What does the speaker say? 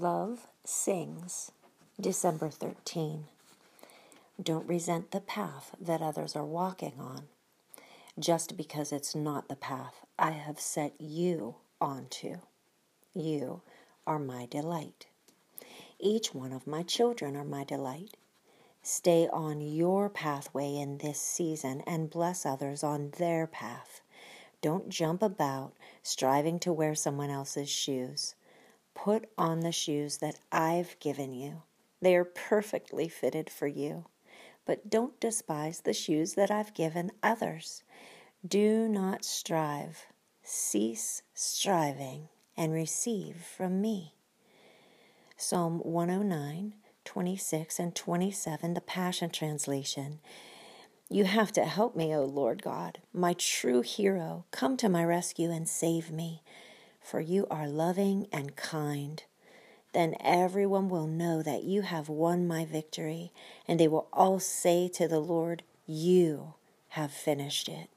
Love Sings, December 13. Don't resent the path that others are walking on, just because it's not the path I have set you onto. You are my delight. Each one of my children are my delight. Stay on your pathway in this season and bless others on their path. Don't jump about striving to wear someone else's shoes. Put on the shoes that I've given you. They are perfectly fitted for you. But don't despise the shoes that I've given others. Do not strive. Cease striving and receive from me. Psalm 109, 26 and 27, the Passion Translation. You have to help me, O Lord God, my true hero. Come to my rescue and save me, for you are loving and kind. Then everyone will know that you have won my victory, and they will all say to the Lord, you have finished it.